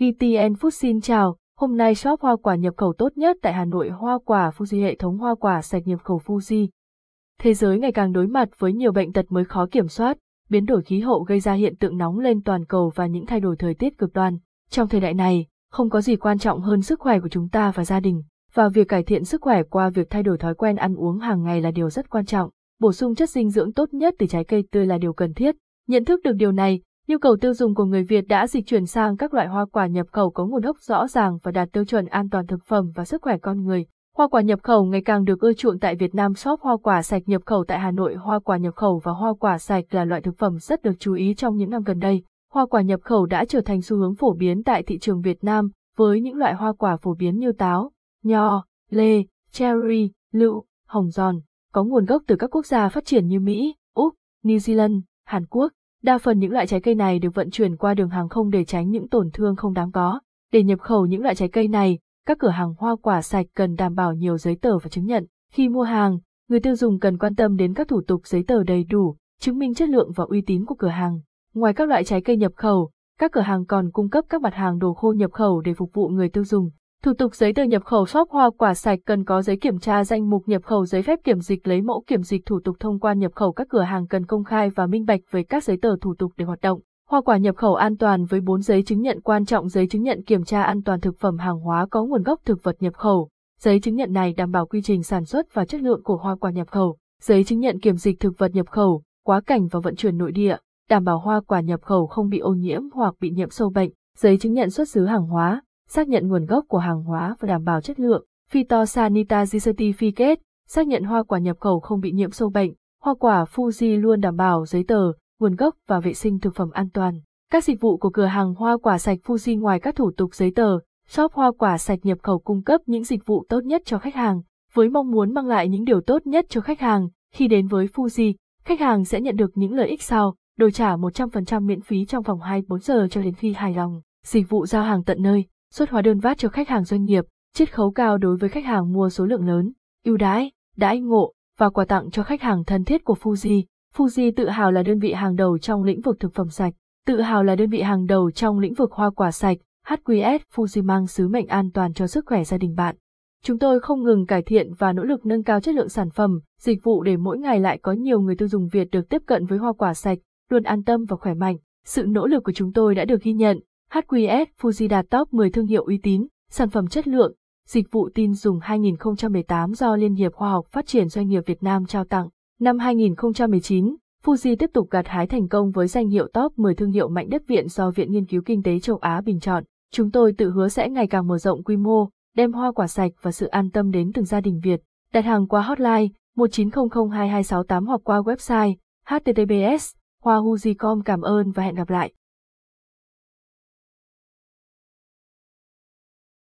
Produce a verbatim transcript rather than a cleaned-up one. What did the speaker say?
giê tê en Foods xin chào, hôm nay shop hoa quả nhập khẩu tốt nhất tại Hà Nội hoa quả Fuji hệ thống hoa quả sạch nhập khẩu Fuji. Thế giới ngày càng đối mặt với nhiều bệnh tật mới khó kiểm soát, biến đổi khí hậu gây ra hiện tượng nóng lên toàn cầu và những thay đổi thời tiết cực đoan. Trong thời đại này, không có gì quan trọng hơn sức khỏe của chúng ta và gia đình, và việc cải thiện sức khỏe qua việc thay đổi thói quen ăn uống hàng ngày là điều rất quan trọng. Bổ sung chất dinh dưỡng tốt nhất từ trái cây tươi là điều cần thiết. Nhận thức được điều này, nhu cầu tiêu dùng của người Việt đã dịch chuyển sang các loại hoa quả nhập khẩu có nguồn gốc rõ ràng và đạt tiêu chuẩn an toàn thực phẩm và sức khỏe con người. Hoa quả nhập khẩu ngày càng được ưa chuộng tại Việt Nam. Shop hoa quả sạch nhập khẩu tại Hà Nội. Hoa quả nhập khẩu và hoa quả sạch là loại thực phẩm rất được chú ý trong những năm gần đây. Hoa quả nhập khẩu đã trở thành xu hướng phổ biến tại thị trường Việt Nam, với những loại hoa quả phổ biến như táo, nho, lê, cherry, lựu, hồng giòn, có nguồn gốc từ các quốc gia phát triển như Mỹ, Úc, New Zealand, Hàn Quốc. Đa phần những loại trái cây này được vận chuyển qua đường hàng không để tránh những tổn thương không đáng có. Để nhập khẩu những loại trái cây này, các cửa hàng hoa quả sạch cần đảm bảo nhiều giấy tờ và chứng nhận. Khi mua hàng, người tiêu dùng cần quan tâm đến các thủ tục giấy tờ đầy đủ, chứng minh chất lượng và uy tín của cửa hàng. Ngoài các loại trái cây nhập khẩu, các cửa hàng còn cung cấp các mặt hàng đồ khô nhập khẩu để phục vụ người tiêu dùng. Thủ tục giấy tờ nhập khẩu. Shop hoa quả sạch cần có giấy kiểm tra danh mục nhập khẩu, giấy phép kiểm dịch, lấy mẫu kiểm dịch. Thủ tục thông quan nhập khẩu. Các cửa hàng cần công khai và minh bạch về các giấy tờ thủ tục để hoạt động. Hoa quả nhập khẩu an toàn với bốn giấy chứng nhận quan trọng. Giấy chứng nhận kiểm tra an toàn thực phẩm hàng hóa có nguồn gốc thực vật nhập khẩu. Giấy chứng nhận này đảm bảo quy trình sản xuất và chất lượng của hoa quả nhập khẩu. Giấy chứng nhận kiểm dịch thực vật nhập khẩu, quá cảnh và vận chuyển nội địa, đảm bảo hoa quả nhập khẩu không bị ô nhiễm hoặc bị nhiễm sâu bệnh. Giấy chứng nhận xuất xứ hàng hóa, xác nhận nguồn gốc của hàng hóa và đảm bảo chất lượng. Phytosanitary certificate, xác nhận hoa quả nhập khẩu không bị nhiễm sâu bệnh. Hoa quả Fuji luôn đảm bảo giấy tờ, nguồn gốc và vệ sinh thực phẩm an toàn. Các dịch vụ của cửa hàng hoa quả sạch Fuji. Ngoài các thủ tục giấy tờ, shop hoa quả sạch nhập khẩu cung cấp những dịch vụ tốt nhất cho khách hàng. Với mong muốn mang lại những điều tốt nhất cho khách hàng, khi đến với Fuji, khách hàng sẽ nhận được những lợi ích sau: đổi trả một trăm phần trăm miễn phí trong vòng hai mươi bốn giờ cho đến khi hài lòng, dịch vụ giao hàng tận nơi, xuất hóa đơn vát cho khách hàng doanh nghiệp, chiết khấu cao đối với khách hàng mua số lượng lớn, ưu đãi, đãi ngộ và quà tặng cho khách hàng thân thiết của Fuji. Fuji tự hào là đơn vị hàng đầu trong lĩnh vực thực phẩm sạch, tự hào là đơn vị hàng đầu trong lĩnh vực hoa quả sạch. hát quy ét Fuji mang sứ mệnh an toàn cho sức khỏe gia đình bạn. Chúng tôi không ngừng cải thiện và nỗ lực nâng cao chất lượng sản phẩm, dịch vụ để mỗi ngày lại có nhiều người tiêu dùng Việt được tiếp cận với hoa quả sạch, luôn an tâm và khỏe mạnh. Sự nỗ lực của chúng tôi đã được ghi nhận. hát quy ét Fuji đạt top mười thương hiệu uy tín, sản phẩm chất lượng, dịch vụ tin dùng hai nghìn không trăm mười tám do Liên hiệp Khoa học Phát triển Doanh nghiệp Việt Nam trao tặng. Năm hai nghìn không trăm mười chín, Fuji tiếp tục gặt hái thành công với danh hiệu top mười thương hiệu mạnh đất Việt do Viện Nghiên cứu Kinh tế châu Á bình chọn. Chúng tôi tự hứa sẽ ngày càng mở rộng quy mô, đem hoa quả sạch và sự an tâm đến từng gia đình Việt. Đặt hàng qua hotline một chín không không hai hai sáu tám hoặc qua website https hoa fuji chấm com. Cảm ơn và hẹn gặp lại.